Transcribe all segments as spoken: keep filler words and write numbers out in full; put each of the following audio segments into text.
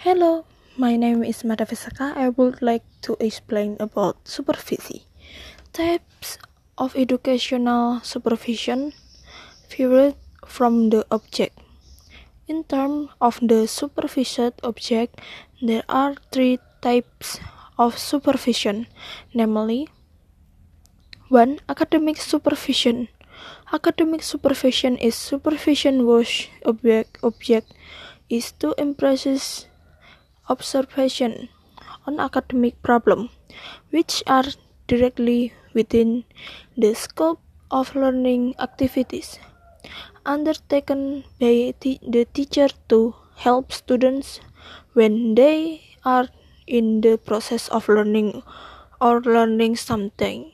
Hello, my name is Mata Vesaka. I would like to explain about supervisi. Types of educational supervision vary from the object. In terms of the supervised object, there are three types of supervision, namely one. Academic supervision. Academic supervision is supervision whose object, object is to emphasize observation on academic problem, which are directly within the scope of learning activities undertaken by the teacher to help students when they are in the process of learning or learning something.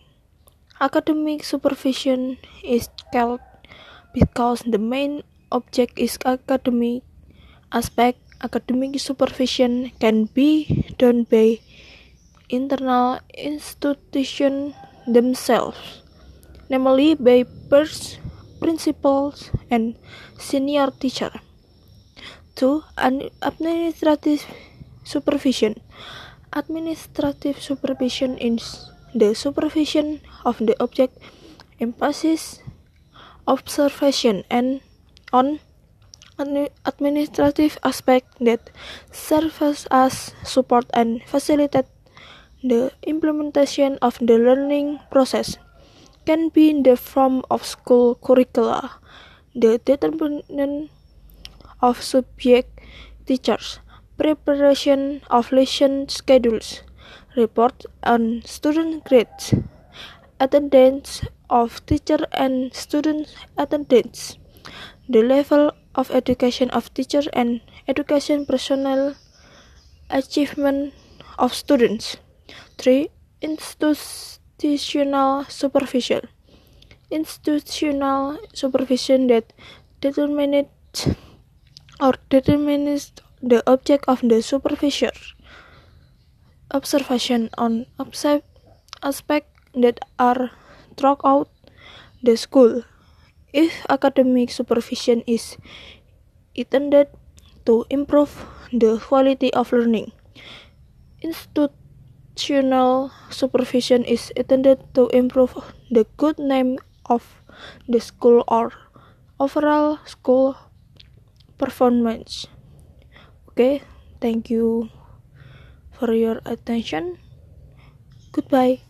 Academic supervision is called because the main object is academic aspect. Academic supervision can be done by internal institutions themselves, namely by peers, principals, and senior teacher. two. Administrative supervision. Administrative supervision is the supervision of the object, emphasis, observation, and on administrative aspect that serves as support and facilitate the implementation of the learning process, can be in the form of school curricula, the determination of subject teachers, preparation of lesson schedules, report on student grades, attendance of teacher and student attendance, the level of education of teacher and education personnel, achievement of students. three. Institutional supervision. Institutional supervision that determines or determines the object of the supervisor, observation on aspects that are throughout the school. If academic supervision is intended to improve the quality of learning, institutional supervision is intended to improve the good name of the school or overall school performance. Okay, thank you for your attention. Goodbye.